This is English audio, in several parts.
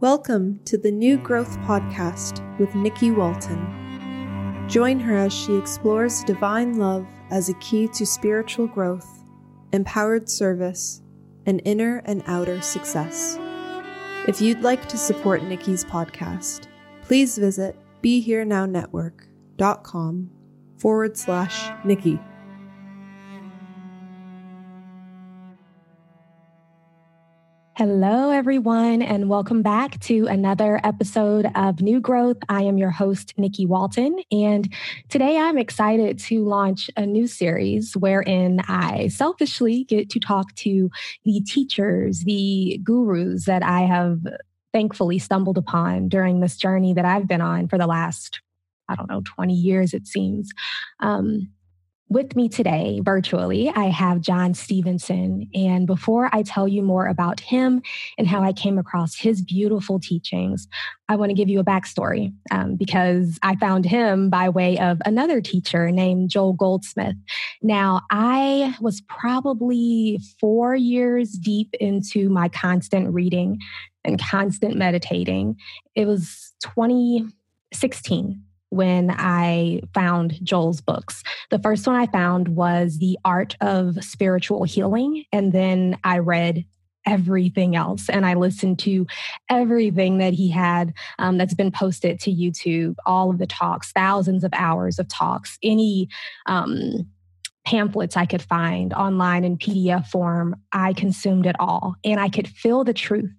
Welcome to the New Growth Podcast with Nikki Walton. Join her as she explores divine love as a key to spiritual growth, empowered service, and inner and outer success. If you'd like to support Nikki's podcast, please visit BeHereNowNetwork.com/Nikki. Hello, everyone, and welcome back to another episode of New Growth. I am your host, Nikki Walton, and today I'm excited to launch a new series wherein I selfishly get to talk to the teachers, the gurus that I have thankfully stumbled upon during this journey that I've been on for the last, 20 years, it seems. With me today, virtually, I have John Stevenson. And before I tell you more about him and how I came across his beautiful teachings, I want to give you a backstory because I found him by way of another teacher named Joel Goldsmith. Now, I was probably 4 years deep into my constant reading and constant meditating. It was 2016. When I found Joel's books. The first one I found was The Art of Spiritual Healing, and then I read everything else, and I listened to everything that he had that's been posted to YouTube, all of the talks, thousands of hours of talks, any pamphlets I could find online in PDF form. I consumed it all, and I could feel the truth.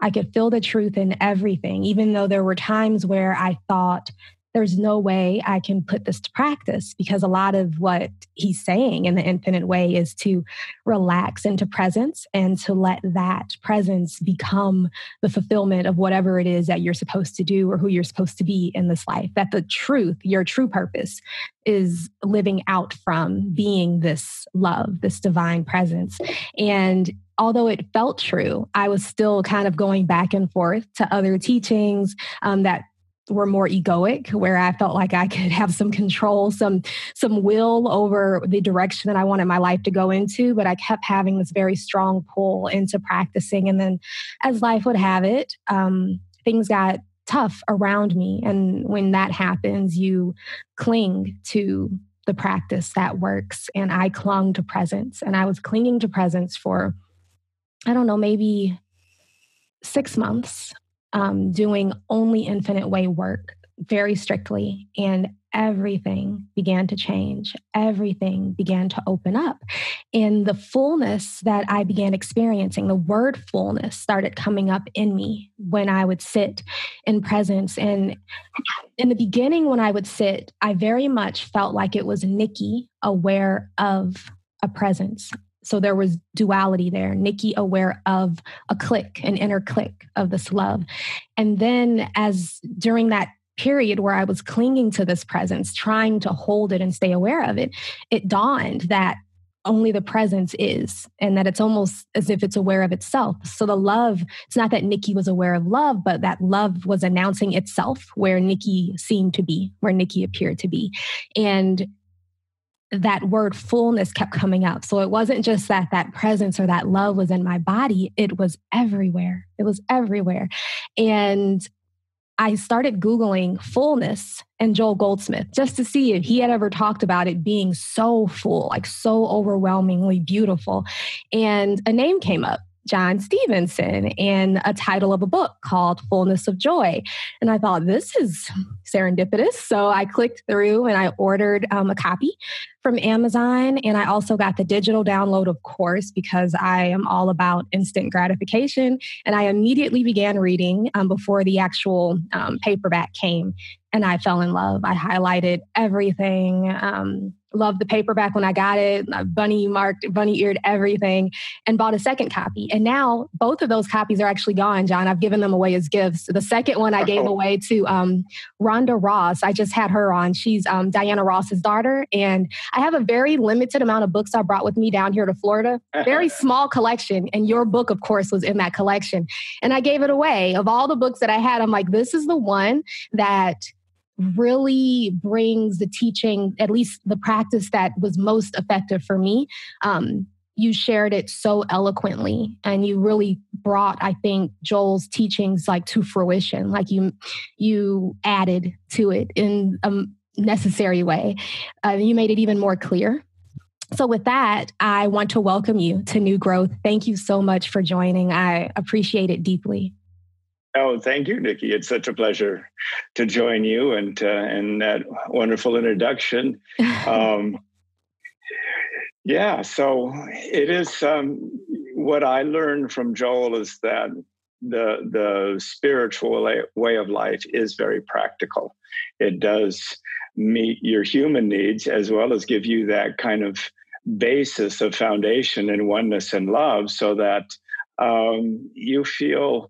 I could feel the truth in everything, even though there were times where I thought, there's no way I can put this to practice, because a lot of what he's saying in the infinite way is to relax into presence and to let that presence become the fulfillment of whatever it is that you're supposed to do or who you're supposed to be in this life. That the truth, your true purpose, is living out from being this love, this divine presence. And although it felt true, I was still kind of going back and forth to other teachings that were more egoic, where I felt like I could have some control, some will over the direction that I wanted my life to go into. But I kept having this very strong pull into practicing. And then as life would have it, things got tough around me. And when that happens, you cling to the practice that works. And I clung to presence. And I was clinging to presence for, maybe 6 months. Doing only infinite way work very strictly. And everything began to change. Everything began to open up. And the fullness that I began experiencing, the word fullness, started coming up in me when I would sit in presence. And in the beginning, when I would sit, I very much felt like it was Nikki aware of a presence. So there was duality there, Nikki aware of a click, an inner click of this love. And then as during that period where I was clinging to this presence, trying to hold it and stay aware of it, it dawned that only the presence is, and that it's almost as if it's aware of itself. So the love, it's not that Nikki was aware of love, but that love was announcing itself where Nikki seemed to be, where Nikki appeared to be. And that word fullness kept coming up. So it wasn't just that presence or that love was in my body. It was everywhere. And I started Googling fullness and Joel Goldsmith just to see if he had ever talked about it being so full, like so overwhelmingly beautiful. And a name came up, John Stevenson, and a title of a book called Fullness of Joy. And I thought, this is serendipitous. So I clicked through and I ordered a copy from Amazon. And I also got the digital download, of course, because I am all about instant gratification. And I immediately began reading before the actual paperback came. And I fell in love. I highlighted everything. Loved the paperback when I got it. I bunny-eared everything and bought a second copy. And now both of those copies are actually gone, John. I've given them away as gifts. The second one I gave away to Rhonda Ross. I just had her on. She's Diana Ross's daughter. And I have a very limited amount of books I brought with me down here to Florida. Very small collection. And your book, of course, was in that collection. And I gave it away. Of all the books that I had, I'm like, this is the one that really brings the teaching, at least the practice that was most effective for me. You shared it so eloquently and you really brought, I think, Joel's teachings like to fruition, like you added to it in a necessary way. You made it even more clear. So with that, I want to welcome you to New Growth. Thank you so much for joining. I appreciate it deeply. Oh, thank you, Nikki. It's such a pleasure to join you and that wonderful introduction. Yeah, so it is what I learned from Joel is that the spiritual way of life is very practical. It does meet your human needs as well as give you that kind of basis of foundation in oneness and love so that you feel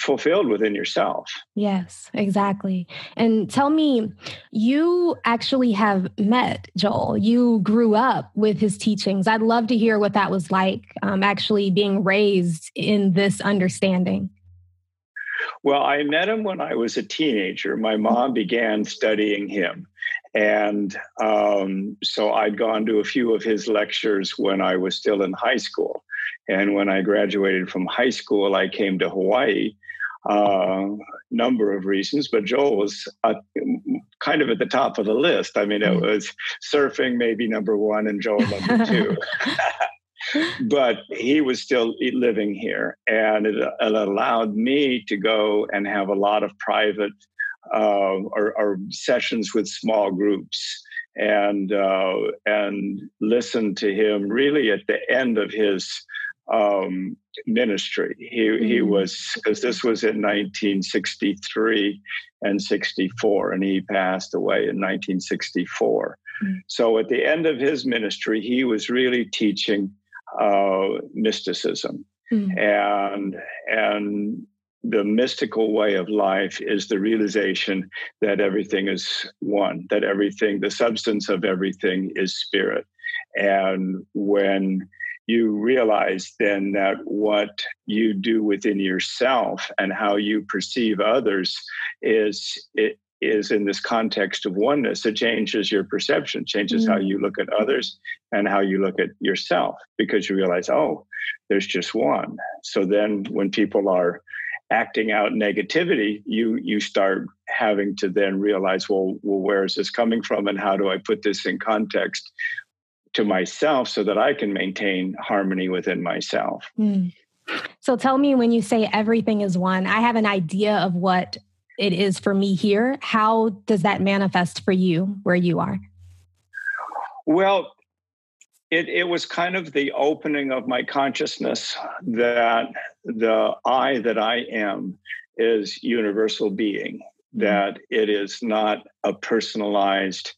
fulfilled within yourself. Yes, exactly. And tell me, you actually have met Joel. You grew up with his teachings. I'd love to hear what that was like, actually being raised in this understanding. Well, I met him when I was a teenager. My mom began studying him. And so I'd gone to a few of his lectures when I was still in high school. And when I graduated from high school, I came to Hawaii, number of reasons, but Joel was kind of at the top of the list. I mean, it was surfing maybe number one and Joel number two. But he was still living here, and it allowed me to go and have a lot of private or sessions with small groups. And listen to him really at the end of his ministry. He was, because this was in 1963 and 64, and he passed away in 1964. So at the end of his ministry, he was really teaching mysticism. And the mystical way of life is the realization that everything is one, that everything, the substance of everything is spirit. And when you realize then that what you do within yourself and how you perceive others is in this context of oneness, it changes your perception, changes how you look at others and how you look at yourself, because you realize, oh, there's just one. So then when people are acting out negativity, you start having to then realize, well, where is this coming from and how do I put this in context to myself so that I can maintain harmony within myself? So tell me, when you say everything is one, I have an idea of what it is for me here. How does that manifest for you where you are? Well, it was kind of the opening of my consciousness that the I that I am is universal being, that it is not a personalized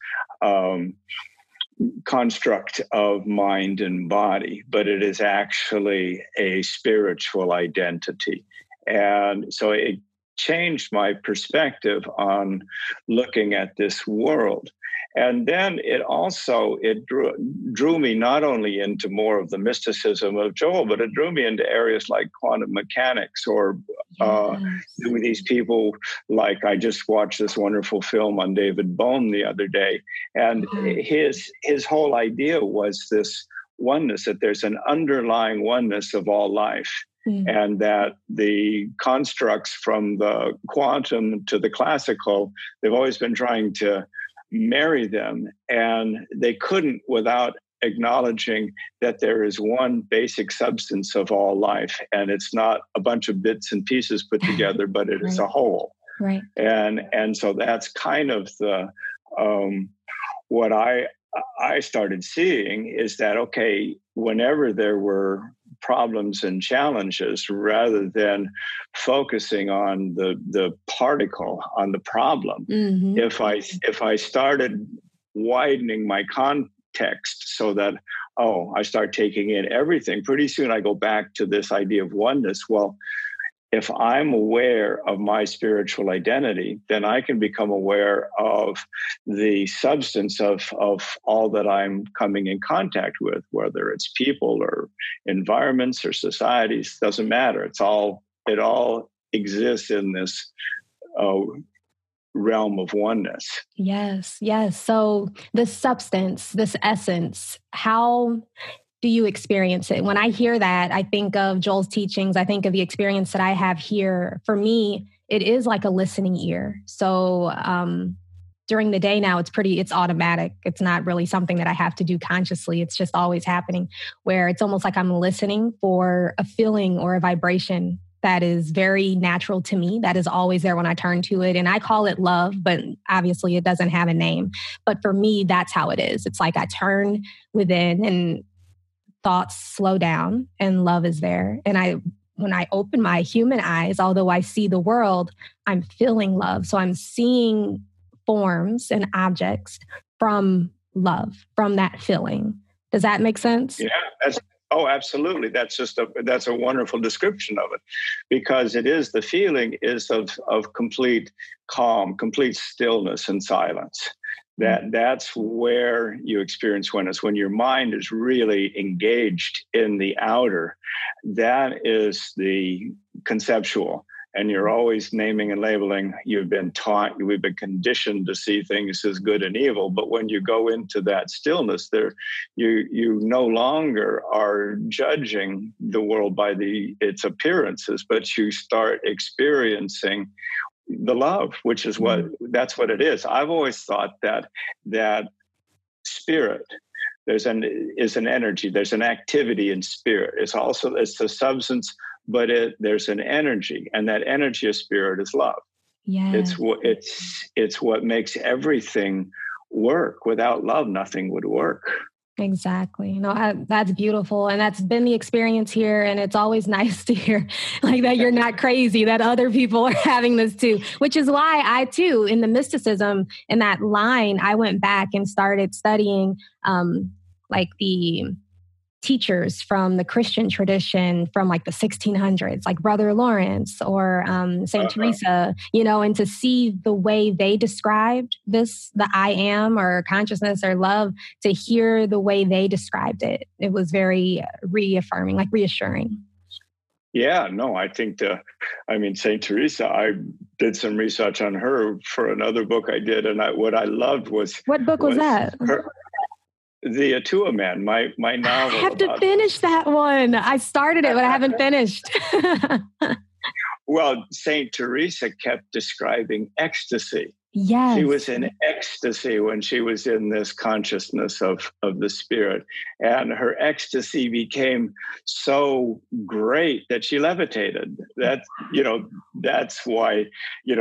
construct of mind and body, but it is actually a spiritual identity. And so it changed my perspective on looking at this world. And then it also, it drew me not only into more of the mysticism of Joel, but it drew me into areas like quantum mechanics or these people, like I just watched this wonderful film on David Bohm the other day. And his whole idea was this oneness, that there's an underlying oneness of all life. and that the constructs from the quantum to the classical, they've always been trying to marry them, and they couldn't without acknowledging that there is one basic substance of all life, and it's not a bunch of bits and pieces put together, but it is a whole. Right. And so that's kind of the what I started seeing is that, okay, whenever there were problems and challenges, rather than focusing on the particle, on the problem, if I started widening my context so that, I start taking in everything, pretty soon I go back to this idea of oneness. Well, if I'm aware of my spiritual identity, then I can become aware of the substance of all that I'm coming in contact with, whether it's people or environments or societies, doesn't matter. It all exists in this realm of oneness. Yes, yes. So the substance, this essence, how do you experience it? When I hear that, I think of Joel's teachings. I think of the experience that I have here. For me, it is like a listening ear. So during the day now, it's automatic. It's not really something that I have to do consciously. It's just always happening, where it's almost like I'm listening for a feeling or a vibration that is very natural to me, that is always there when I turn to it. And I call it love, but obviously it doesn't have a name. But for me, that's how it is. It's like I turn within and thoughts slow down and love is there. And when I open my human eyes, although I see the world, I'm feeling love. So I'm seeing forms and objects from love, from that feeling. Does that make sense? Yeah, absolutely. That's a wonderful description of it, because it is, the feeling is of complete calm, complete stillness and silence. That's where you experience oneness. When your mind is really engaged in the outer, that is the conceptual. And you're always naming and labeling. You've been taught, we've been conditioned to see things as good and evil. But when you go into that stillness, there, you no longer are judging the world by its appearances, but you start experiencing the love, which is that's what it is. I've always thought that spirit, there's an energy, there's an activity in spirit. It's a substance, but there's an energy, and that energy of spirit is love. Yeah, it's what makes everything work. Without love, nothing would work. Exactly. No, that's beautiful. And that's been the experience here. And it's always nice to hear like that you're not crazy, that other people are having this too, which is why I too, in the mysticism, in that line, I went back and started studying like the teachers from the Christian tradition from like the 1600s, like Brother Lawrence or Santa Teresa, and to see the way they described this, the I am or consciousness or love, to hear the way they described it. It was very reaffirming, like reassuring. Yeah, no, I think St. Teresa, I did some research on her for another book I did. And what I loved was... What book was that? The Atua Man, my novel. I have to finish that one. I started it, but I haven't finished. Well, St. Teresa kept describing ecstasy. Yes. She was in ecstasy when she was in this consciousness of the spirit. And her ecstasy became so great that she levitated. That's why,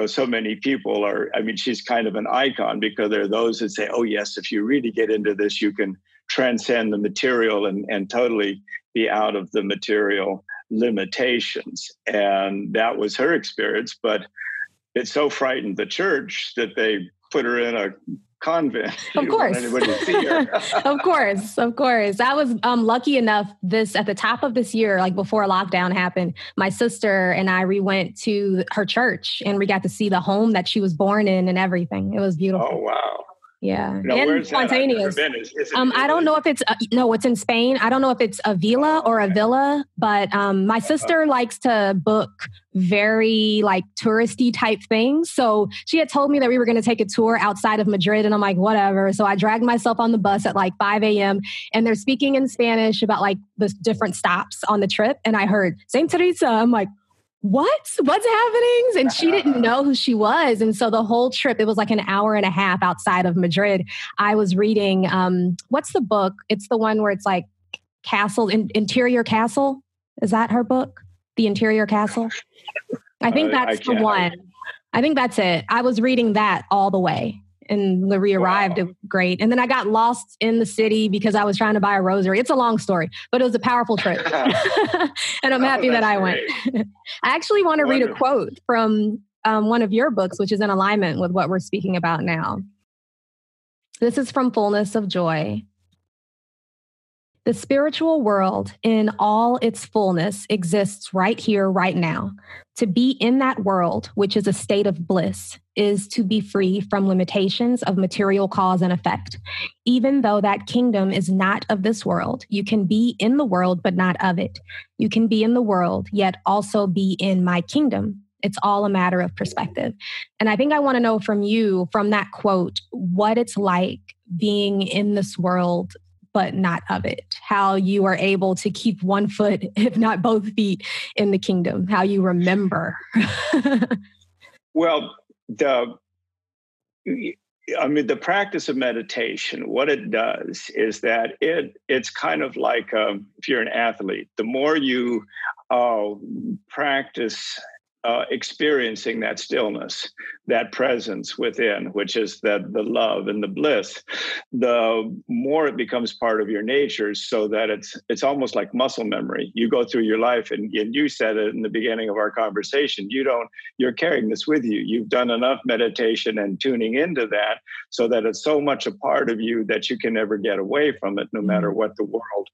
so many people she's kind of an icon, because there are those that say, oh yes, if you really get into this, you can transcend the material and totally be out of the material limitations. And that was her experience. But it so frightened the church that they put her in a convent. Of course. Of course. I was lucky enough at the top of this year, like before lockdown happened, my sister and I, we went to her church and we got to see the home that she was born in and everything. It was beautiful. Oh, wow. Yeah. Now, and spontaneous. I don't know if it's, no, it's in Spain. I don't know if it's Avila or Avila, but my sister likes to book very like touristy type things. So she had told me that we were going to take a tour outside of Madrid and I'm like, whatever. So I dragged myself on the bus at like 5 a.m. and they're speaking in Spanish about like the different stops on the trip. And I heard Santa Teresa. I'm like, what's happening? And she didn't know who she was. And so the whole trip, it was like an hour and a half outside of Madrid. I was reading, what's the book? It's the one where it's like Castle, Interior Castle. Is that her book? The Interior Castle? I think that's the one. I think that's it. I was reading that all the way. And when we arrived, It was great. And then I got lost in the city because I was trying to buy a rosary. It's a long story, but it was a powerful trip. And I'm happy that I went. I actually want to read a quote from one of your books, which is in alignment with what we're speaking about now. This is from Fullness of Joy. The spiritual world in all its fullness exists right here, right now. To be in that world, which is a state of bliss, is to be free from limitations of material cause and effect. Even though that kingdom is not of this world, you can be in the world, but not of it. You can be in the world, yet also be in my kingdom. It's all a matter of perspective. And I think I want to know from you, from that quote, what it's like being in this world but not of it. How you are able to keep one foot, if not both feet, in the kingdom. How you remember. Well, the practice of meditation, what it does is that it's kind of like if you're an athlete, the more you practice experiencing that stillness, that presence within, which is the love and the bliss, the more it becomes part of your nature, so that it's almost like muscle memory. You go through your life, and you said it in the beginning of our conversation, you're carrying this with you. You've done enough meditation and tuning into that so that it's so much a part of you that you can never get away from it, no matter what the world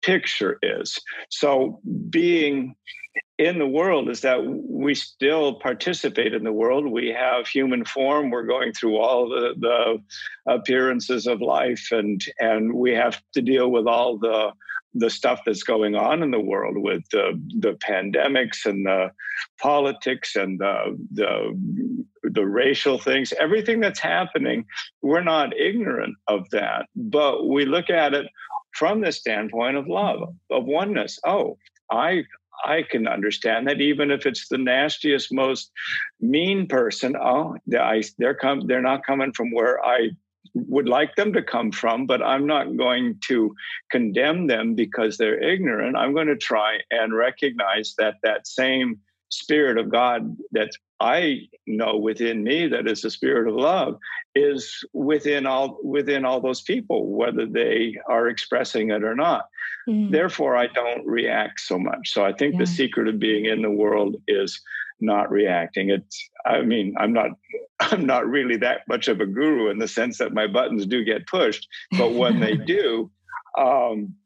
picture is. So being in the world is that we still participate in the world. We have human form. We're going through all the appearances of life, and we have to deal with all the stuff that's going on in the world with the pandemics and the politics and the racial things, everything that's happening. We're not ignorant of that, but we look at it from the standpoint of love, of oneness. Oh, I can understand that, even if it's the nastiest, most mean person. Oh, they're not coming from where I would like them to come from, but I'm not going to condemn them because they're ignorant. I'm going to try and recognize that same Spirit of God that I know within me, that is the spirit of love, is within all those people, whether they are expressing it or not. Therefore, I don't react so much. So I think the secret of being in the world is not reacting. I'm not really that much of a guru in the sense that my buttons do get pushed, but when they do, I'm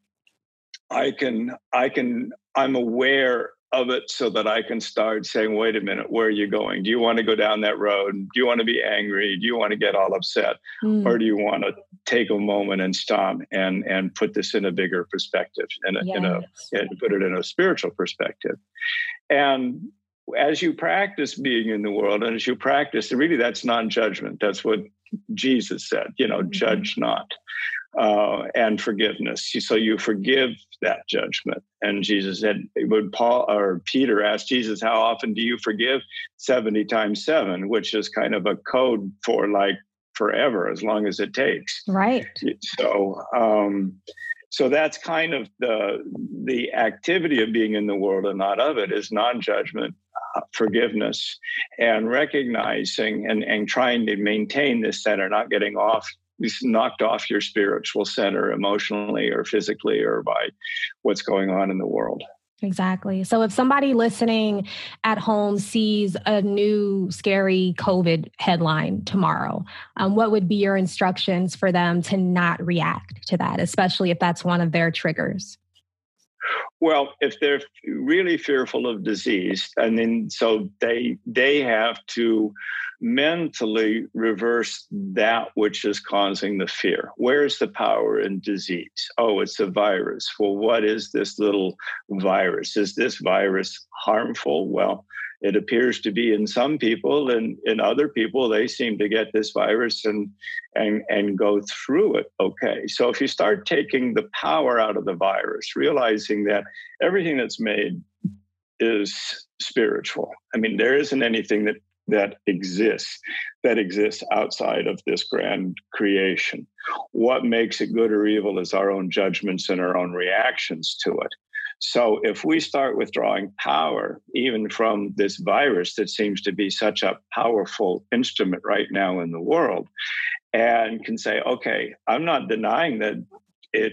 aware of it so that I can start saying, wait a minute, where are you going? Do you want to go down that road? Do you want to be angry? Do you want to get all upset? Or do you want to take a moment and stop and put this in a bigger perspective and put it in a spiritual perspective? And as you practice being in the world, and as you practice, really that's non-judgment. That's what Jesus said, judge not. And forgiveness. So you forgive that judgment. And Jesus said, when Peter asked Jesus, how often do you forgive? 70 times 7, which is kind of a code for like forever, as long as it takes. Right. So, so that's kind of the activity of being in the world and not of it, is non-judgment, forgiveness, and recognizing and trying to maintain this center, not getting knocked off your spiritual center emotionally or physically or by what's going on in the world. Exactly. So if somebody listening at home sees a new scary COVID headline tomorrow, what would be your instructions for them to not react to that, especially if that's one of their triggers? Well, if they're really fearful of disease, and then so they have to mentally reverse that which is causing the fear. Where's the power in disease? Oh, it's a virus. Well, what is this little virus? Is this virus harmful? Well, it appears to be in some people, and in other people, they seem to get this virus and go through it. Okay, so if you start taking the power out of the virus, realizing that everything that's made is spiritual. I mean, there isn't anything that exists outside of this grand creation. What makes it good or evil is our own judgments and our own reactions to it. So if we start withdrawing power, even from this virus that seems to be such a powerful instrument right now in the world, and can say, okay, I'm not denying that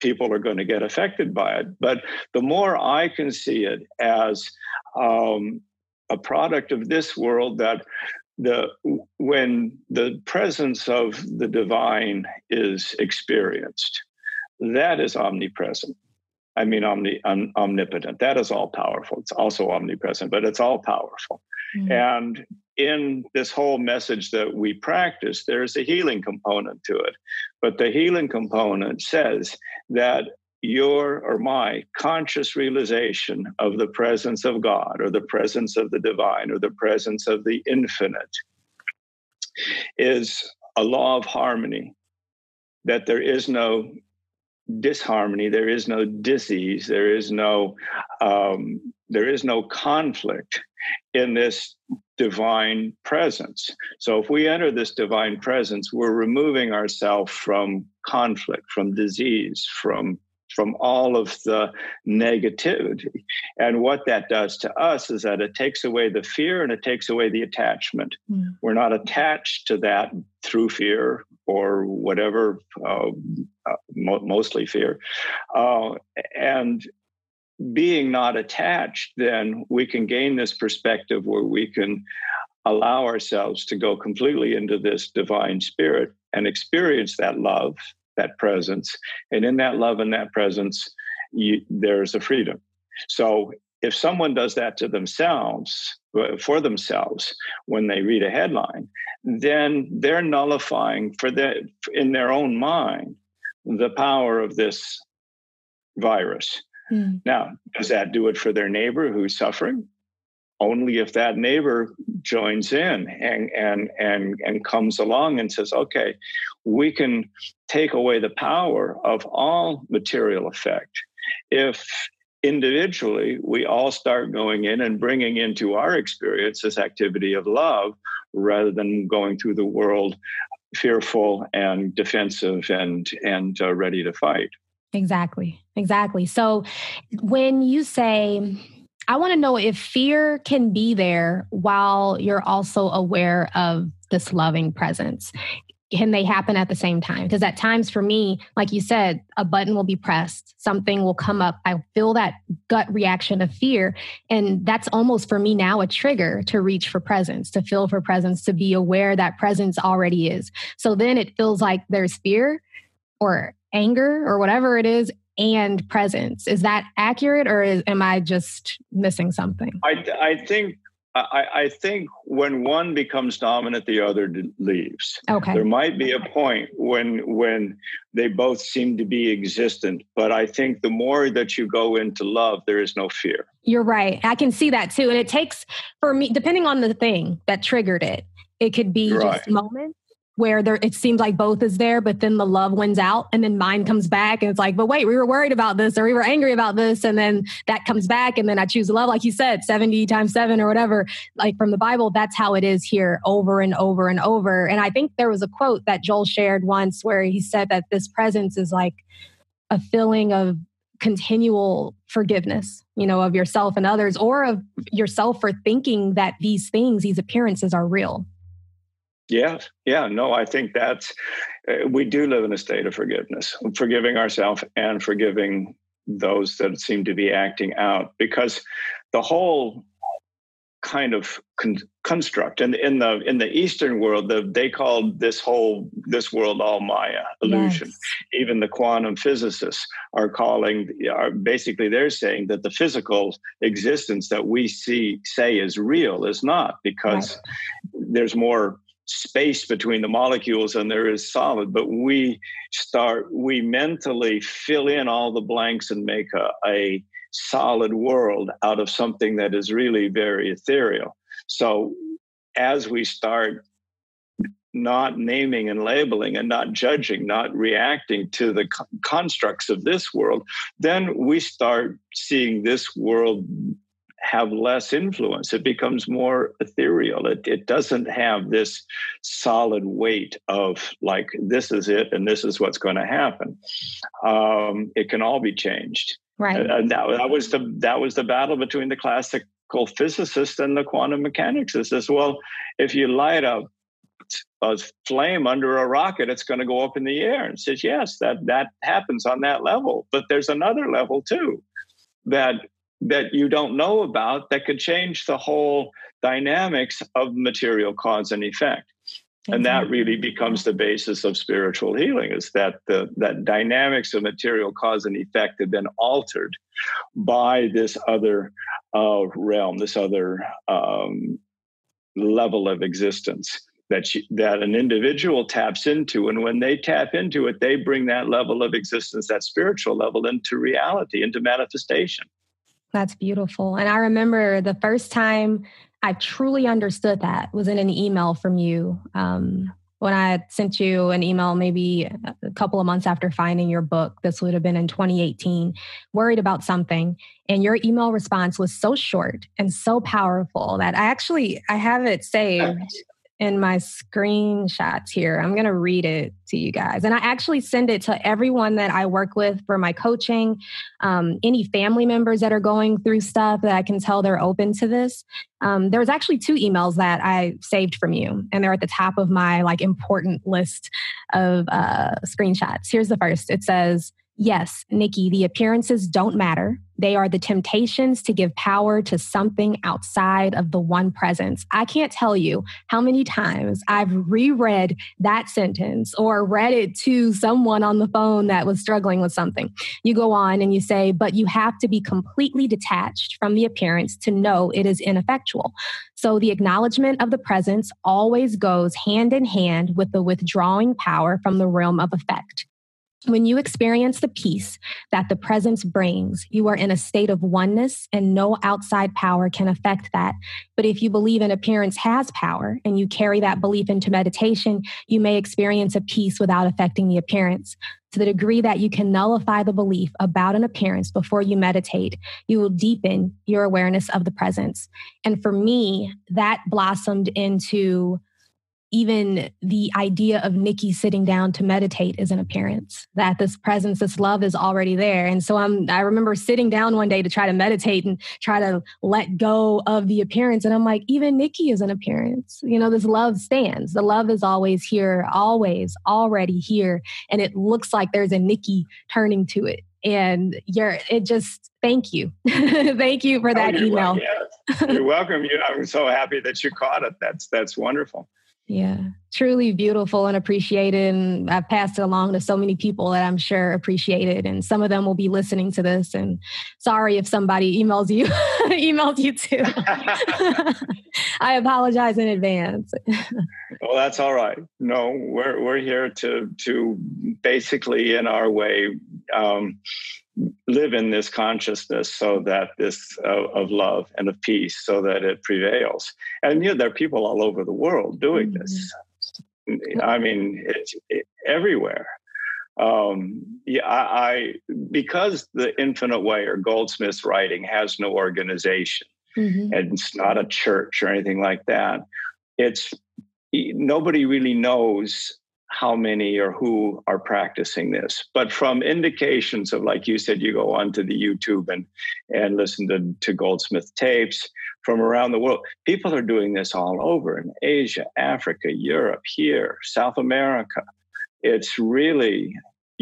people are going to get affected by it, but the more I can see it as a product of this world, that when the presence of the divine is experienced, that is omnipresent. I mean, omnipotent. That is all powerful. It's also omnipresent, but it's all powerful. Mm-hmm. And in this whole message that we practice, there's a healing component to it. But the healing component says that your or my conscious realization of the presence of God or the presence of the divine or the presence of the infinite is a law of harmony, that there is no disharmony, there is no disease, there is no conflict in this divine presence. So if we enter this divine presence, we're removing ourselves from conflict, from disease, from all of the negativity. And what that does to us is that it takes away the fear and it takes away the attachment. Mm. We're not attached to that through fear or whatever, mostly fear. And being not attached, then we can gain this perspective where we can allow ourselves to go completely into this divine spirit and experience that love, that presence. And in that love and that presence, there's a freedom. So if someone does that to themselves, for themselves, when they read a headline, then they're nullifying in their own mind the power of this virus. Mm. Now, does that do it for their neighbor who's suffering? Only if that neighbor joins in and comes along and says, okay, we can take away the power of all material effect if individually we all start going in and bringing into our experience this activity of love, rather than going through the world fearful and defensive and ready to fight. Exactly. So when you say, I want to know if fear can be there while you're also aware of this loving presence. Can they happen at the same time? Because at times for me, like you said, a button will be pressed, something will come up. I feel that gut reaction of fear. And that's almost for me now a trigger to reach for presence, to feel for presence, to be aware that presence already is. So then it feels like there's fear or anger or whatever it is, and presence. Is that accurate, or am I just missing something? I think when one becomes dominant, the other leaves. Okay. There might be a point when they both seem to be existent, but I think the more that you go into love, there is no fear. You're right. I can see that too. And it takes, for me, depending on the thing that triggered it, it could be right. Just moments where there, it seems like both is there, but then the love wins out and then mine comes back and it's like, but wait, we were worried about this or we were angry about this. And then that comes back and then I choose love, like you said, 70 times 7 or whatever, like from the Bible, that's how it is here over and over and over. And I think there was a quote that Joel shared once where he said that this presence is like a feeling of continual forgiveness, of yourself and others, or of yourself for thinking that these things, these appearances are real. Yeah. No, I think we do live in a state of forgiveness, forgiving ourselves and forgiving those that seem to be acting out, because the whole kind of construct. And in the Eastern world, they called this world all Maya, illusion. Yes. Even the quantum physicists are basically they're saying that the physical existence that we say is real is not, because there's more space between the molecules and there is solid, but we mentally fill in all the blanks and make a solid world out of something that is really very ethereal. So as we start not naming and labeling and not judging, not reacting to the constructs of this world, then we start seeing this world have less influence. It becomes more ethereal. It doesn't have this solid weight of like, this is it and this is what's going to happen. It can all be changed. Right. And that was the battle between the classical physicists and the quantum mechanics. It says, well, if you light up a flame under a rocket, it's going to go up in the air. And says, yes, that happens on that level. But there's another level too that you don't know about that could change the whole dynamics of material cause and effect. Exactly. And that really becomes the basis of spiritual healing, is that that dynamics of material cause and effect have been altered by this other realm, this other level of existence that an individual taps into. And when they tap into it, they bring that level of existence, that spiritual level, into reality, into manifestation. That's beautiful. And I remember the first time I truly understood that was in an email from you. When I had sent you an email, maybe a couple of months after finding your book, this would have been in 2018, worried about something. And your email response was so short and so powerful that I have it saved in my screenshots here. I'm going to read it to you guys. And I actually send it to everyone that I work with for my coaching, any family members that are going through stuff that I can tell they're open to this. There was actually two emails that I saved from you, and they're at the top of my like important list of screenshots. Here's the first. It says, yes, Nikki, the appearances don't matter. They are the temptations to give power to something outside of the one presence. I can't tell you how many times I've reread that sentence or read it to someone on the phone that was struggling with something. You go on and you say, but you have to be completely detached from the appearance to know it is ineffectual. So the acknowledgement of the presence always goes hand in hand with the withdrawing power from the realm of effect. When you experience the peace that the presence brings, you are in a state of oneness and no outside power can affect that. But if you believe an appearance has power and you carry that belief into meditation, you may experience a peace without affecting the appearance. To the degree that you can nullify the belief about an appearance before you meditate, you will deepen your awareness of the presence. And for me, that blossomed into even the idea of Nikki sitting down to meditate is an appearance, that this presence, this love is already there. And so I remember sitting down one day to try to meditate and try to let go of the appearance. And I'm like, even Nikki is an appearance. You know, this love stands. The love is always here, always already here. And it looks like there's a Nikki turning to it. And thank you. Thank you for that email. Yes. You're welcome. I'm so happy that you caught it. That's wonderful. Yeah, truly beautiful and appreciated. And I've passed it along to so many people that I'm sure appreciate it. And some of them will be listening to this. And sorry if somebody emails you too. I apologize in advance. Well, that's all right. No, we're here to basically, in our way, live in this consciousness so that this of love and of peace, so that it prevails. And there are people all over the world doing this. I mean, it's everywhere. Because the Infinite Way or Goldsmith's writing has no organization, and it's not a church or anything like that. Nobody really knows how many or who are practicing this. But from indications of, like you said, you go onto the YouTube and listen to Goldsmith tapes from around the world. People are doing this all over, in Asia, Africa, Europe, here, South America. It's really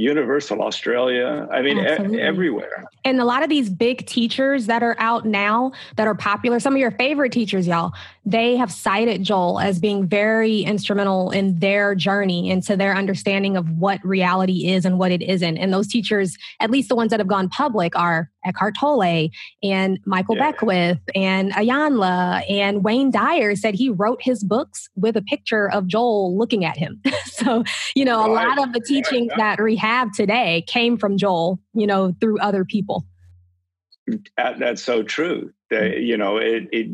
universal, Australia. I mean, everywhere. And a lot of these big teachers that are out now that are popular, some of your favorite teachers, y'all, they have cited Joel as being very instrumental in their journey into their understanding of what reality is and what it isn't. And those teachers, at least the ones that have gone public, are Eckhart Tolle and Michael Beckwith and Ayanla, and Wayne Dyer said he wrote his books with a picture of Joel looking at him. So, you know, a lot of the teachings that we have today came from Joel, you know, through other people. That's so true. You know,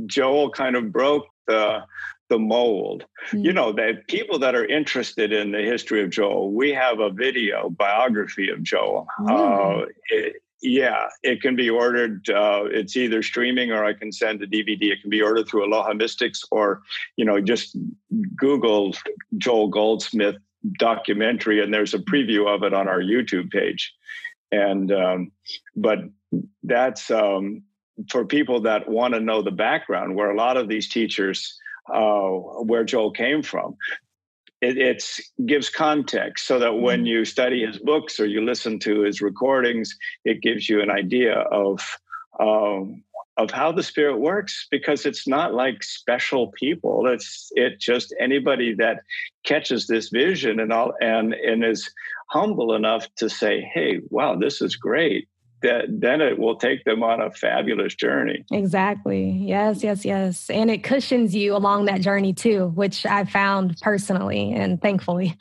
Joel kind of broke the mold. Mm-hmm. You know, that people that are interested in the history of Joel, we have a video biography of Joel. It can be ordered. It's either streaming or I can send a DVD. It can be ordered through Aloha Mystics or, you know, just Google Joel Goldsmith documentary, and there's a preview of it on our YouTube page. And, but that's for people that want to know the background where a lot of these teachers, where Joel came from. It gives context so that when you study his books or you listen to his recordings, it gives you an idea of how the spirit works, because it's not like special people. It's just anybody that catches this vision and is humble enough to say, "Hey, wow, this is great." Then it will take them on a fabulous journey. Exactly. Yes, yes, yes. And it cushions you along that journey too, which I found personally and thankfully,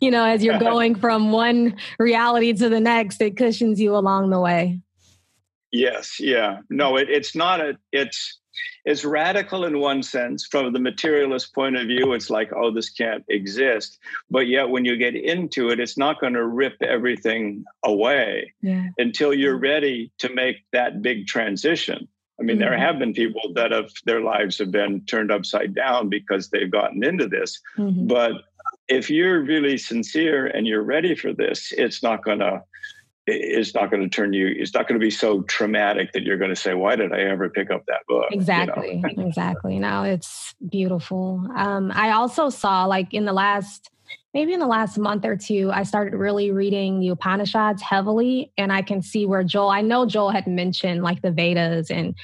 you know, as you're going from one reality to the next, it cushions you along the way. Yes. Yeah. No, it's radical in one sense. From the materialist point of view, it's like, oh, this can't exist. But yet when you get into it, it's not going to rip everything away until you're ready to make that big transition. I mean, there have been people that their lives have been turned upside down because they've gotten into this. Mm-hmm. But if you're really sincere and you're ready for this, it's not going to be so traumatic that you're going to say, why did I ever pick up that book? Exactly. You know? Exactly. No, it's beautiful. I also saw like in the last month or two, I started really reading the Upanishads heavily, and I can see where I know Joel had mentioned like the Vedas, and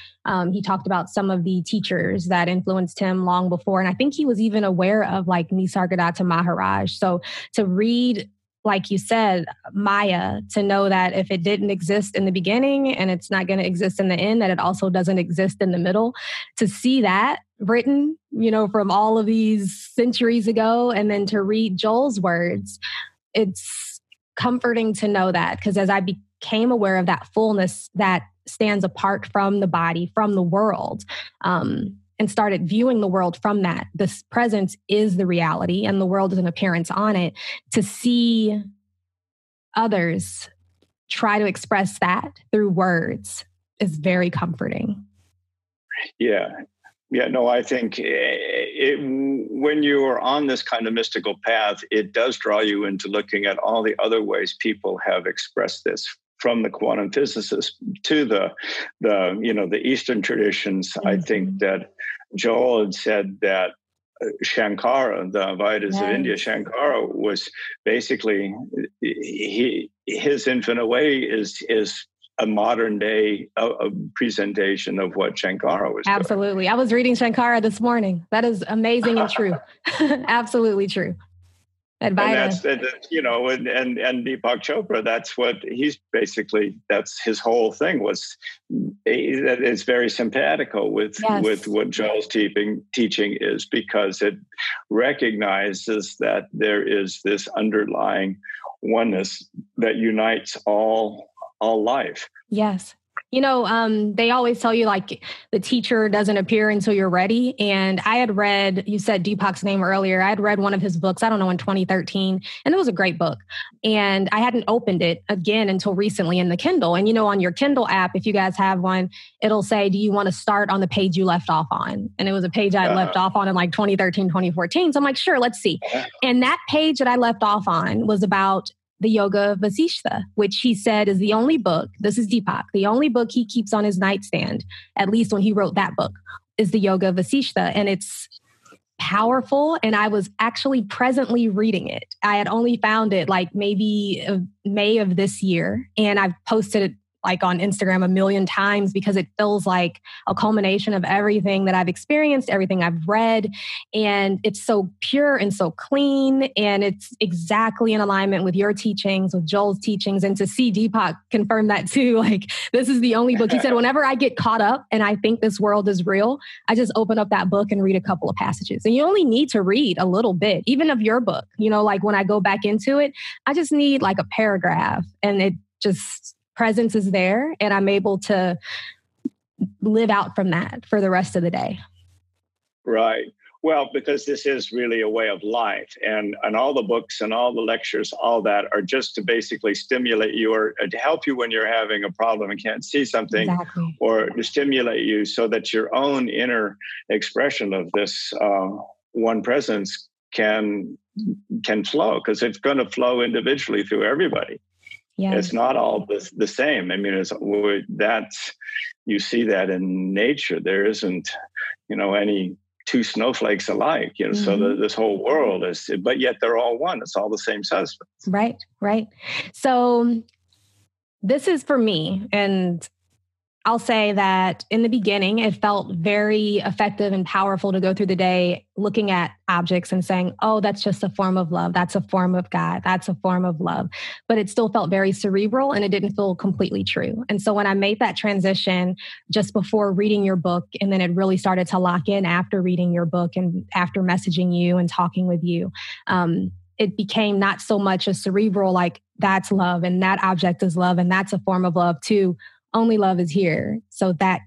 he talked about some of the teachers that influenced him long before. And I think he was even aware of like Nisargadatta Maharaj. So to read, like you said, Maya, to know that if it didn't exist in the beginning and it's not going to exist in the end, that it also doesn't exist in the middle, to see that written, you know, from all of these centuries ago, and then to read Joel's words, it's comforting to know that, because as I became aware of that fullness that stands apart from the body, from the world, and started viewing the world from that. This presence is the reality and the world is an appearance on it. To see others try to express that through words is very comforting. Yeah. Yeah, no, I think when you are on this kind of mystical path, it does draw you into looking at all the other ways people have expressed this, from the quantum physicists to the you know, the Eastern traditions. Mm-hmm. I think that Joel had said that Shankara, the Vedas of India, Shankara was basically, his Infinite Way is a modern day a presentation of what Shankara was doing. Absolutely. I was reading Shankara this morning. That is amazing and true. Absolutely true. And that's, you know, and Deepak Chopra, that's what he's basically, that's his whole thing was, it's very simpatico with what Joel's teaching is, because it recognizes that there is this underlying oneness that unites all life. Yes. You know, they always tell you like the teacher doesn't appear until you're ready. And I had read, you said Deepak's name earlier. I had read one of his books, I don't know, in 2013. And it was a great book. And I hadn't opened it again until recently in the Kindle. And, you know, on your Kindle app, if you guys have one, it'll say, do you want to start on the page you left off on? And it was a page I left off on in like 2013, 2014. So I'm like, sure, let's see. And that page that I left off on was about The Yoga of Vasishtha, which he said is the only book, this is Deepak, the only book he keeps on his nightstand, at least when he wrote that book, is The Yoga of Vasishtha. And it's powerful. And I was actually presently reading it. I had only found it like maybe May of this year. And I've posted it like on Instagram a million times because it feels like a culmination of everything that I've experienced, everything I've read. And it's so pure and so clean. And it's exactly in alignment with your teachings, with Joel's teachings. And to see Deepak confirm that too, like this is the only book. He said, whenever I get caught up and I think this world is real, I just open up that book and read a couple of passages. And you only need to read a little bit, even of your book. You know, like when I go back into it, I just need like a paragraph and it just... presence is there, and I'm able to live out from that for the rest of the day. Right. Well, because this is really a way of life, and all the books and all the lectures, all that are just to basically stimulate you or to help you when you're having a problem and can't see something, exactly. Or to stimulate you so that your own inner expression of this one presence can flow, because it's going to flow individually through everybody. Yeah. It's not all the same. I mean, you see that in nature. There isn't, any two snowflakes alike. Mm-hmm. So this whole world is, but yet they're all one. It's all the same substance. Right, right. So this is for me, and I'll say that in the beginning, it felt very effective and powerful to go through the day looking at objects and saying, oh, that's just a form of love. That's a form of God. That's a form of love. But it still felt very cerebral and it didn't feel completely true. And so when I made that transition just before reading your book, and then it really started to lock in after reading your book and after messaging you and talking with you, it became not so much a cerebral, like that's love and that object is love and that's a form of love too. Only love is here. So that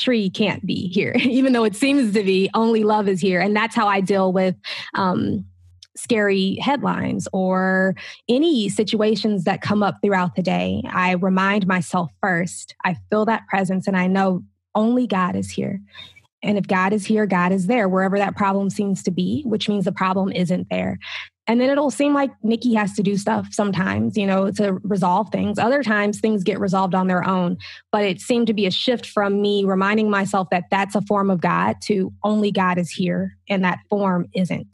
tree can't be here, even though it seems to be. Only love is here. And that's how I deal with scary headlines or any situations that come up throughout the day. I remind myself first, I feel that presence and I know only God is here. And if God is here, God is there, wherever that problem seems to be, which means the problem isn't there. And then it'll seem like Nikki has to do stuff sometimes, to resolve things. Other times things get resolved on their own. But it seemed to be a shift from me reminding myself that that's a form of God to only God is here. And that form isn't.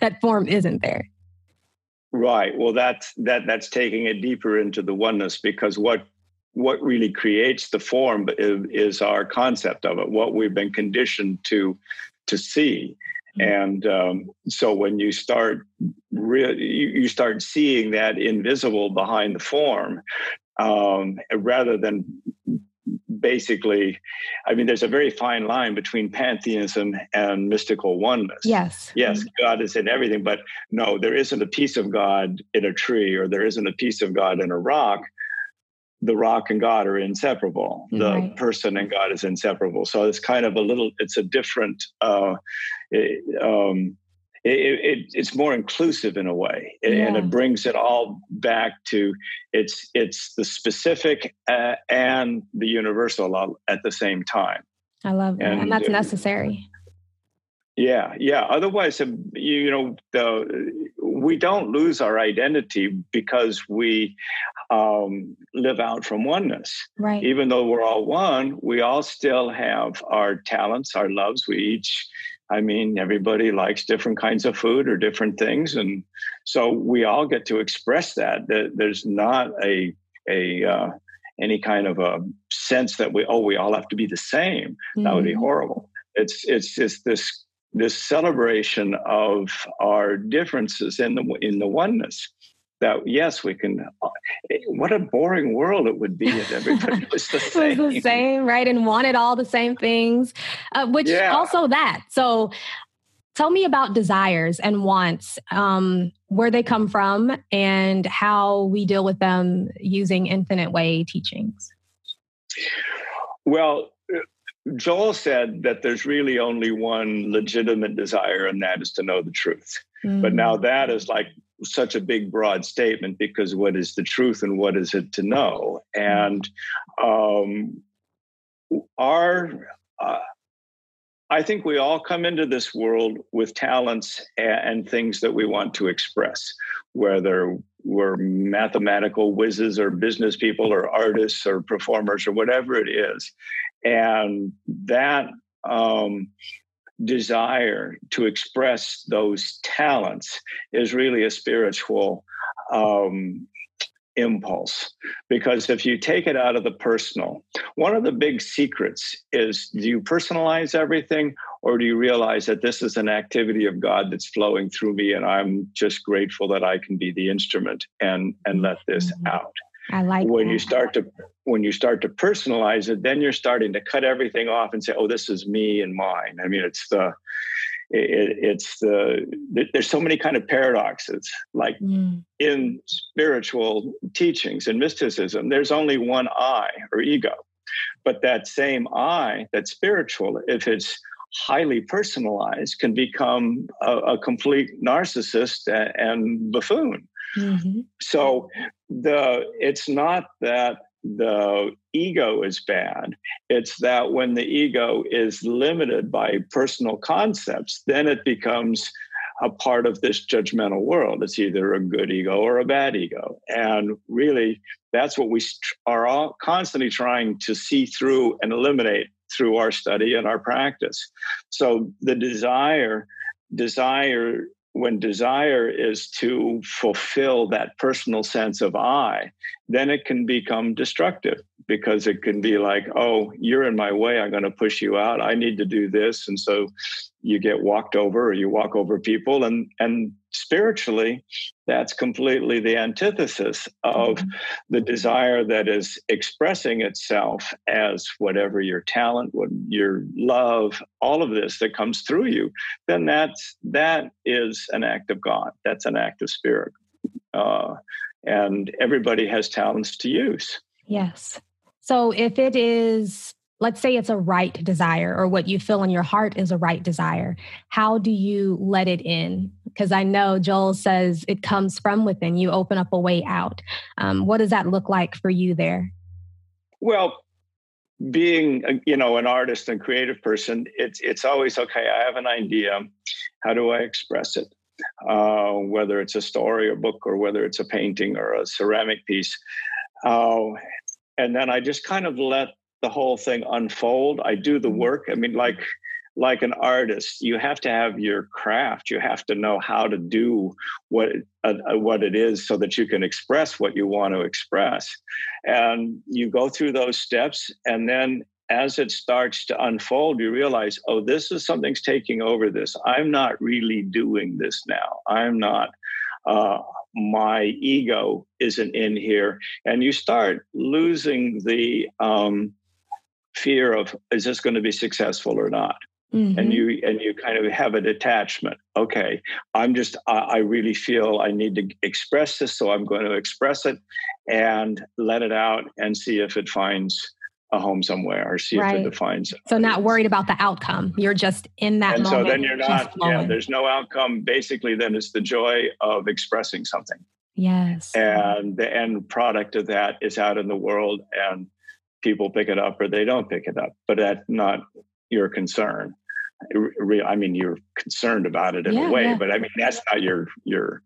That form isn't there. Right. Well, that's taking it deeper into the oneness, because what really creates the form is our concept of it, what we've been conditioned to see. And so when you start you start seeing that invisible behind the form, rather than basically, I mean, there's a very fine line between pantheism and mystical oneness. Yes. Yes, God is in everything, but no, there isn't a piece of God in a tree, or there isn't a piece of God in a rock. The rock and God are inseparable. The right. person and God is inseparable. So it's kind of it's a different, it's more inclusive in a way. Yeah. And it brings it all back to it's the specific and the universal at the same time. I love that. And that's necessary. Yeah. Yeah. Otherwise, we don't lose our identity because we live out from oneness. Right. Even though we're all one, we all still have our talents, our loves. Everybody likes different kinds of food or different things. And so we all get to express that there's not any kind of a sense that we all have to be the same. Mm-hmm. That would be horrible. It's just this celebration of our differences in the oneness. That yes, we can. What a boring world it would be if everybody was the same. Was the same, right? And wanted all the same things, which also that. So, tell me about desires and wants, where they come from, and how we deal with them using Infinite Way teachings. Well, Joel said that there's really only one legitimate desire, and that is to know the truth. Mm-hmm. But now that is like such a big, broad statement, because what is the truth and what is it to know? And I think we all come into this world with talents and things that we want to express, whether we're mathematical whizzes or business people or artists or performers or whatever it is. And that desire to express those talents is really a spiritual impulse. Because if you take it out of the personal, one of the big secrets is, do you personalize everything, or do you realize that this is an activity of God that's flowing through me, and I'm just grateful that I can be the instrument and let this out? I like when that. When you start to personalize it, then you're starting to cut everything off and say, "Oh, this is me and mine." I mean, there's so many kind of paradoxes. Like in spiritual teachings and mysticism, there's only one I or ego, but that same I, that spiritual, if it's highly personalized, can become a complete narcissist and buffoon. Mm-hmm. So it's not that the ego is bad. It's that when the ego is limited by personal concepts, then it becomes a part of this judgmental world. It's either a good ego or a bad ego. And really, that's what we are all constantly trying to see through and eliminate through our study and our practice. So the desire. When desire is to fulfill that personal sense of I, then it can become destructive, because it can be like, oh, you're in my way. I'm going to push you out. I need to do this. And so you get walked over, or you walk over people. And spiritually, that's completely the antithesis of the desire that is expressing itself as whatever your talent, what your love, all of this that comes through you. Then that is an act of God. That's an act of spirit. And everybody has talents to use. Yes. So if it is, let's say it's a right desire, or what you feel in your heart is a right desire, how do you let it in? Because I know Joel says it comes from within. You open up a way out. What does that look like for you there? Well, being, an artist and creative person, it's always, okay, I have an idea. How do I express it? Whether it's a story or book, or whether it's a painting or a ceramic piece. And then I just kind of let the whole thing unfold. I do the work. I mean, like an artist, you have to have your craft. You have to know how to do what it is so that you can express what you want to express. And you go through those steps, and then as it starts to unfold, you realize, oh, this is something's taking over this. I'm not really doing this now. I'm not. My ego isn't in here. And you start losing the fear of, is this going to be successful or not? Mm-hmm. And you kind of have a detachment. Okay, I'm just, I really feel I need to express this, so I'm going to express it and let it out and see if it finds a home somewhere, or see if it defines it. So not worried about the outcome. You're just in that moment. And so then you're not, there's no outcome. Basically, then it's the joy of expressing something. Yes. And the end product of that is out in the world, and people pick it up or they don't pick it up. But that's not your concern. I mean, you're concerned about it in a way, but I mean, that's not your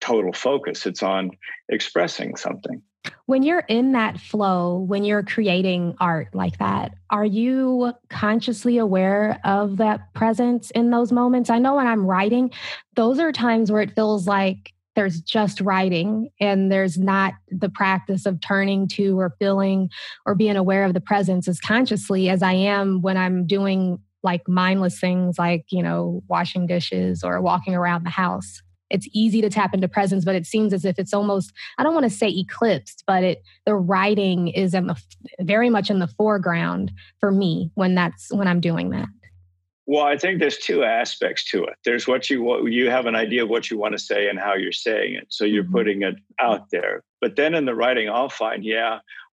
total focus. It's on expressing something. When you're in that flow, when you're creating art like that, are you consciously aware of that presence in those moments? I know when I'm writing, those are times where it feels like there's just writing and there's not the practice of turning to or feeling or being aware of the presence as consciously as I am when I'm doing like mindless things like, washing dishes or walking around the house. It's easy to tap into presence, but it seems as if it's almost, I don't want to say eclipsed, but the writing is very much in the foreground for me when I'm doing that. Well, I think there's two aspects to it. There's what you have an idea of what you want to say and how you're saying it. So you're putting it out there. But then in the writing, I'll find,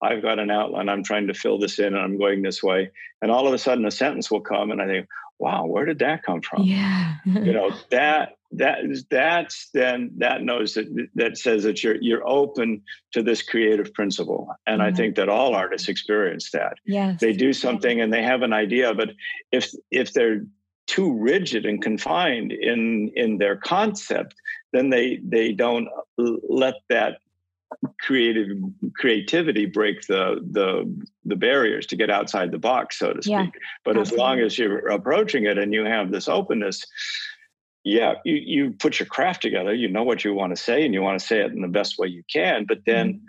I've got an outline. I'm trying to fill this in and I'm going this way. And all of a sudden a sentence will come and I think, wow, where did that come from? Yeah. That says that you're open to this creative principle. And I think that all artists experience that. Yes. They do something and they have an idea, but if they're too rigid and confined in their concept, then they don't let that creativity break the barriers to get outside the box, so to speak. Yeah, but absolutely. As long as you're approaching it and you have this openness, yeah, you put your craft together, you know what you want to say, and you want to say it in the best way you can. But then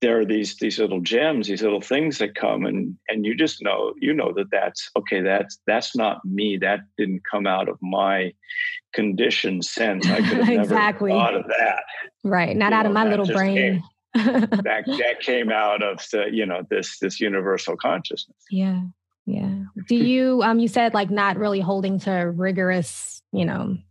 there are these little gems, these little things that come, and you just know, that that's okay. That's not me. That didn't come out of my conditioned sense. I could have exactly. never thought of that. Right. Not out of my little brain. That came out of this universal consciousness. Yeah. Yeah. Do you, you said like not really holding to rigorous, it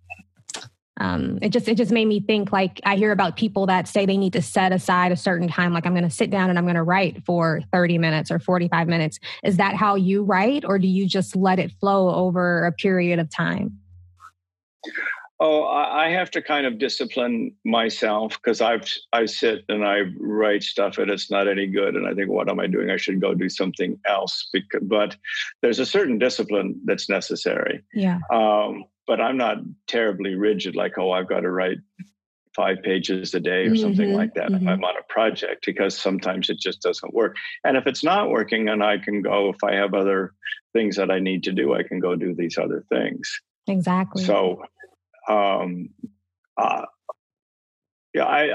just made me think, like, I hear about people that say they need to set aside a certain time. Like, I'm going to sit down and I'm going to write for 30 minutes or 45 minutes. Is that how you write? Or do you just let it flow over a period of time? Oh, I have to kind of discipline myself because I sit and I write stuff and it's not any good. And I think, what am I doing? I should go do something else. But there's a certain discipline that's necessary. Yeah. But I'm not terribly rigid, like, oh, I've got to write 5 pages a day or something like that. If I'm on a project, because sometimes it just doesn't work. And if it's not working, then I can go, if I have other things that I need to do, I can go do these other things. Exactly. So...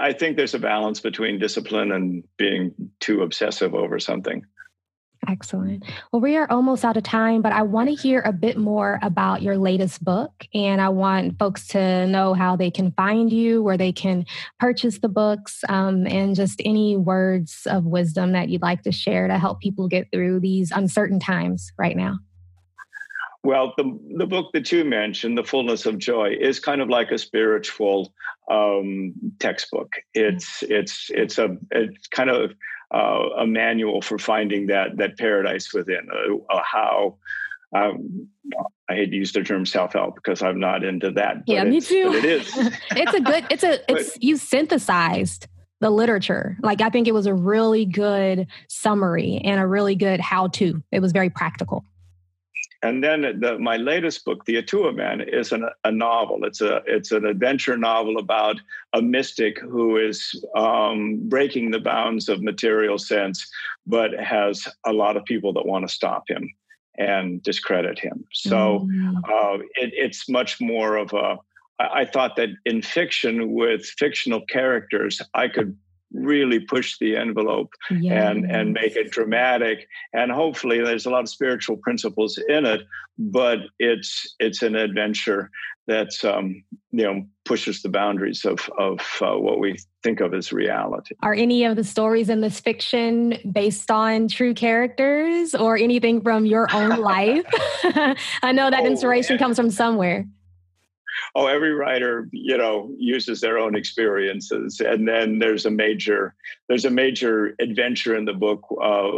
I think there's a balance between discipline and being too obsessive over something. Excellent. Well, we are almost out of time, but I want to hear a bit more about your latest book, and I want folks to know how they can find you, where they can purchase the books, and just any words of wisdom that you'd like to share to help people get through these uncertain times right now. Well, the book that you mentioned, The Fullness of Joy, is kind of like a spiritual textbook. It's kind of a manual for finding that paradise within. I hate to use the term self-help because I'm not into that. Yeah, me too. But it is. You synthesized the literature. Like, I think it was a really good summary and a really good how-to. It was very practical. And then my latest book, The Atua Man, is a novel. It's an adventure novel about a mystic who is breaking the bounds of material sense, but has a lot of people that want to stop him and discredit him. So it's much more of a... I thought that in fiction, with fictional characters, I could really push the envelope and make it dramatic. And hopefully there's a lot of spiritual principles in it, but it's an adventure that's, pushes the boundaries of what we think of as reality. Are any of the stories in this fiction based on true characters or anything from your own life? I know that inspiration comes from somewhere. Oh, every writer, uses their own experiences. And then there's a major adventure in the book,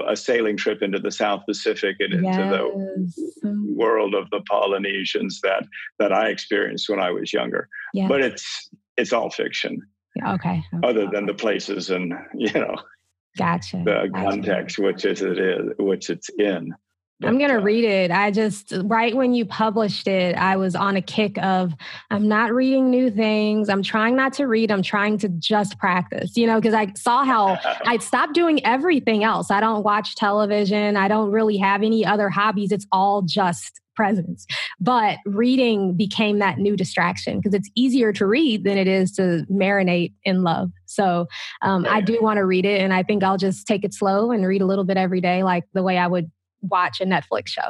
a sailing trip into the South Pacific and into the world of the Polynesians that I experienced when I was younger. Yeah. But it's all fiction. Okay. Other than the places and, Gotcha. The context, which it's in. I'm going to read it. Right when you published it, I was on a kick of, I'm not reading new things. I'm trying not to read. I'm trying to just practice, because I saw how I'd stopped doing everything else. I don't watch television. I don't really have any other hobbies. It's all just presence. But reading became that new distraction because it's easier to read than it is to marinate in love. So I do want to read it. And I think I'll just take it slow and read a little bit every day, like the way I would watch a Netflix show.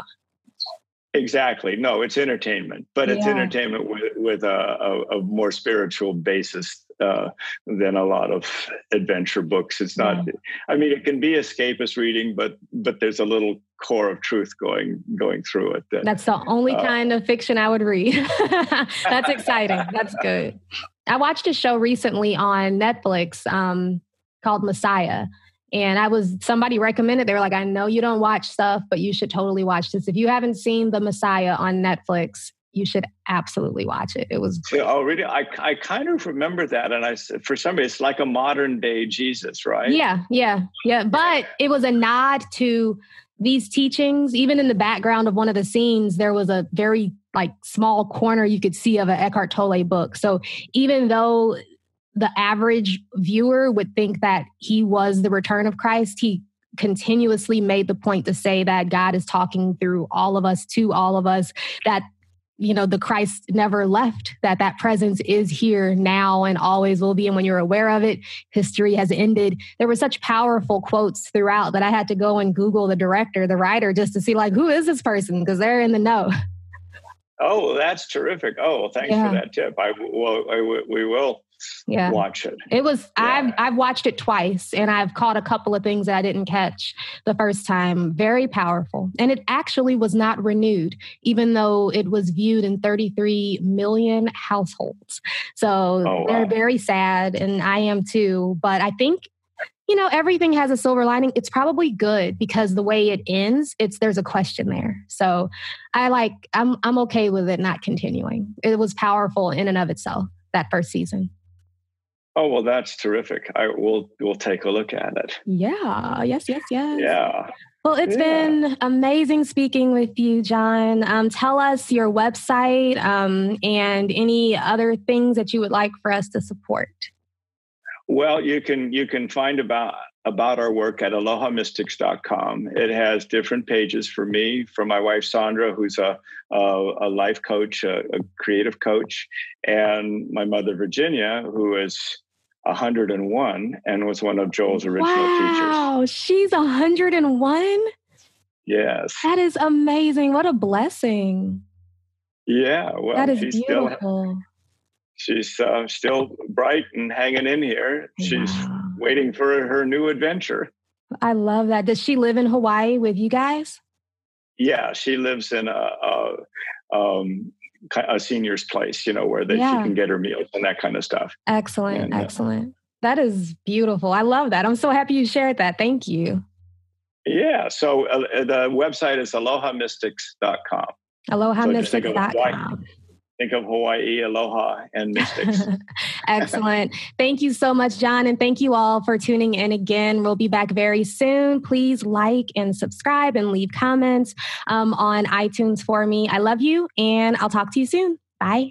Exactly. No, it's entertainment, but it's entertainment with a more spiritual basis than a lot of adventure books. It's not. I mean, it can be escapist reading, but there's a little core of truth going through it. That's the only kind of fiction I would read. That's exciting. That's good. I watched a show recently on Netflix called Messiah. And somebody recommended, they were like, I know you don't watch stuff, but you should totally watch this. If you haven't seen The Messiah on Netflix, you should absolutely watch it. It was great. Oh, really? I kind of remember that. And I said, for somebody, it's like a modern day Jesus, right? Yeah. But it was a nod to these teachings. Even in the background of one of the scenes, there was a very small corner you could see of an Eckhart Tolle book. So even though the average viewer would think that he was the return of Christ, he continuously made the point to say that God is talking through all of us, to all of us, that, you know, the Christ never left, that that presence is here now and always will be. And when you're aware of it, history has ended. There were such powerful quotes throughout that I had to go and Google the director, the writer, just to see like, who is this person? Because they're in the know. Oh, that's terrific. Oh, well, thanks for that tip. We will watch it. It was, I've watched it twice and I've caught a couple of things that I didn't catch the first time. Very powerful. And it actually was not renewed, even though it was viewed in 33 million households. So they're very sad, and I am too. But I think, you know, everything has a silver lining. It's probably good because the way it ends, there's a question there. So I'm okay with it not continuing. It was powerful in and of itself, that first season. Oh, well, that's terrific. We'll take a look at it. Yeah. Yes. Yeah. Well, it's been amazing speaking with you, John. Tell us your website and any other things that you would like for us to support. Well, you can find about our work at alohomystics.com. It has different pages for me, for my wife, Sandra, who's a life coach, a creative coach, and my mother, Virginia, who is 101 and was one of Joel's original teachers. Wow, she's 101? Yes. That is amazing. What a blessing. Yeah. Well, that is beautiful. She's still bright and hanging in here. She's waiting for her new adventure. I love that. Does she live in Hawaii with you guys? Yeah, she lives in a senior's place, you know, where she can get her meals and that kind of stuff. Excellent, excellent. That is beautiful. I love that. I'm so happy you shared that. Thank you. Yeah, so the website is alohomystics.com. Alohomystics.com. Think of Hawaii, aloha, and mystics. Excellent. Thank you so much, John. And thank you all for tuning in again. We'll be back very soon. Please like and subscribe and leave comments on iTunes for me. I love you, and I'll talk to you soon. Bye.